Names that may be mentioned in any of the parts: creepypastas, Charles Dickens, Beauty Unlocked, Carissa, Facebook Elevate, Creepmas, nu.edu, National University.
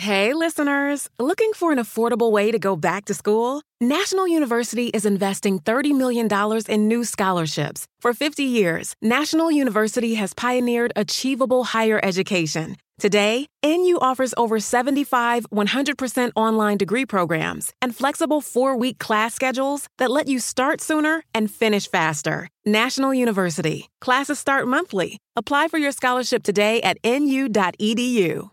Hey, listeners. Looking for an affordable way to go back to school? National University is investing $30 million in new scholarships. For 50 years, National University has pioneered achievable higher education. Today, NU offers over 75 100% online degree programs and flexible 4-week class schedules that let you start sooner and finish faster. National University. Classes start monthly. Apply for your scholarship today at nu.edu.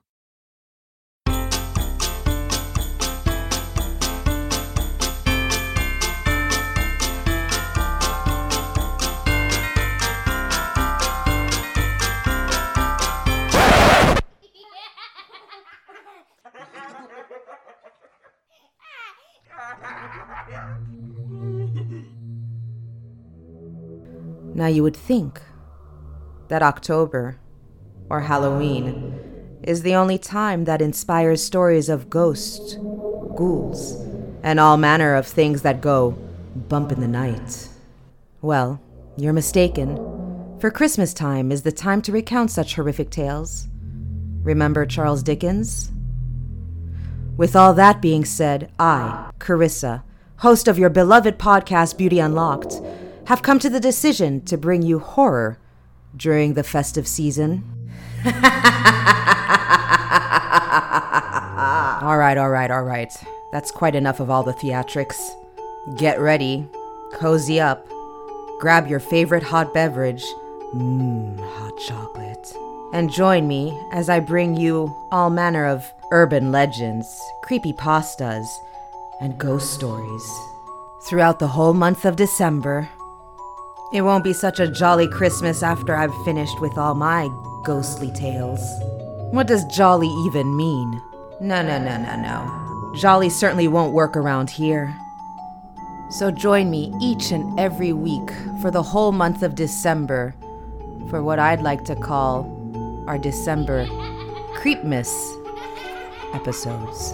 Now you would think that October, or Halloween, is the only time that inspires stories of ghosts, ghouls, and all manner of things that go bump in the night. Well, you're mistaken, for Christmas time is the time to recount such horrific tales. Remember Charles Dickens? With all that being said, I, Carissa, host of your beloved podcast Beauty Unlocked, have come to the decision to bring you horror during the festive season. All right. That's quite enough of all the theatrics. Get ready, cozy up, grab your favorite hot beverage, hot chocolate, and join me as I bring you all manner of urban legends, creepypastas, and ghost stories. Throughout the whole month of December, it won't be such a jolly Christmas after I've finished with all my ghostly tales. What does jolly even mean? No. Jolly certainly won't work around here. So join me each and every week for the whole month of December for what I'd like to call our December Creepmas episodes.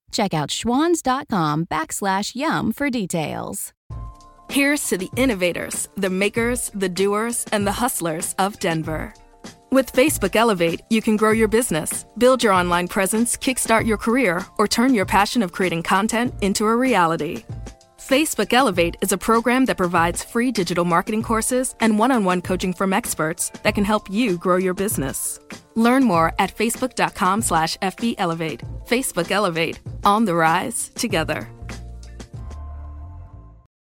Check out schwans.com/yum for details. Here's to the innovators, the makers, the doers, and the hustlers of Denver. With Facebook Elevate, you can grow your business, build your online presence, kickstart your career, or turn your passion of creating content into a reality. Facebook Elevate is a program that provides free digital marketing courses and one-on-one coaching from experts that can help you grow your business. Learn more at facebook.com/FB Elevate. Facebook Elevate. On the rise together.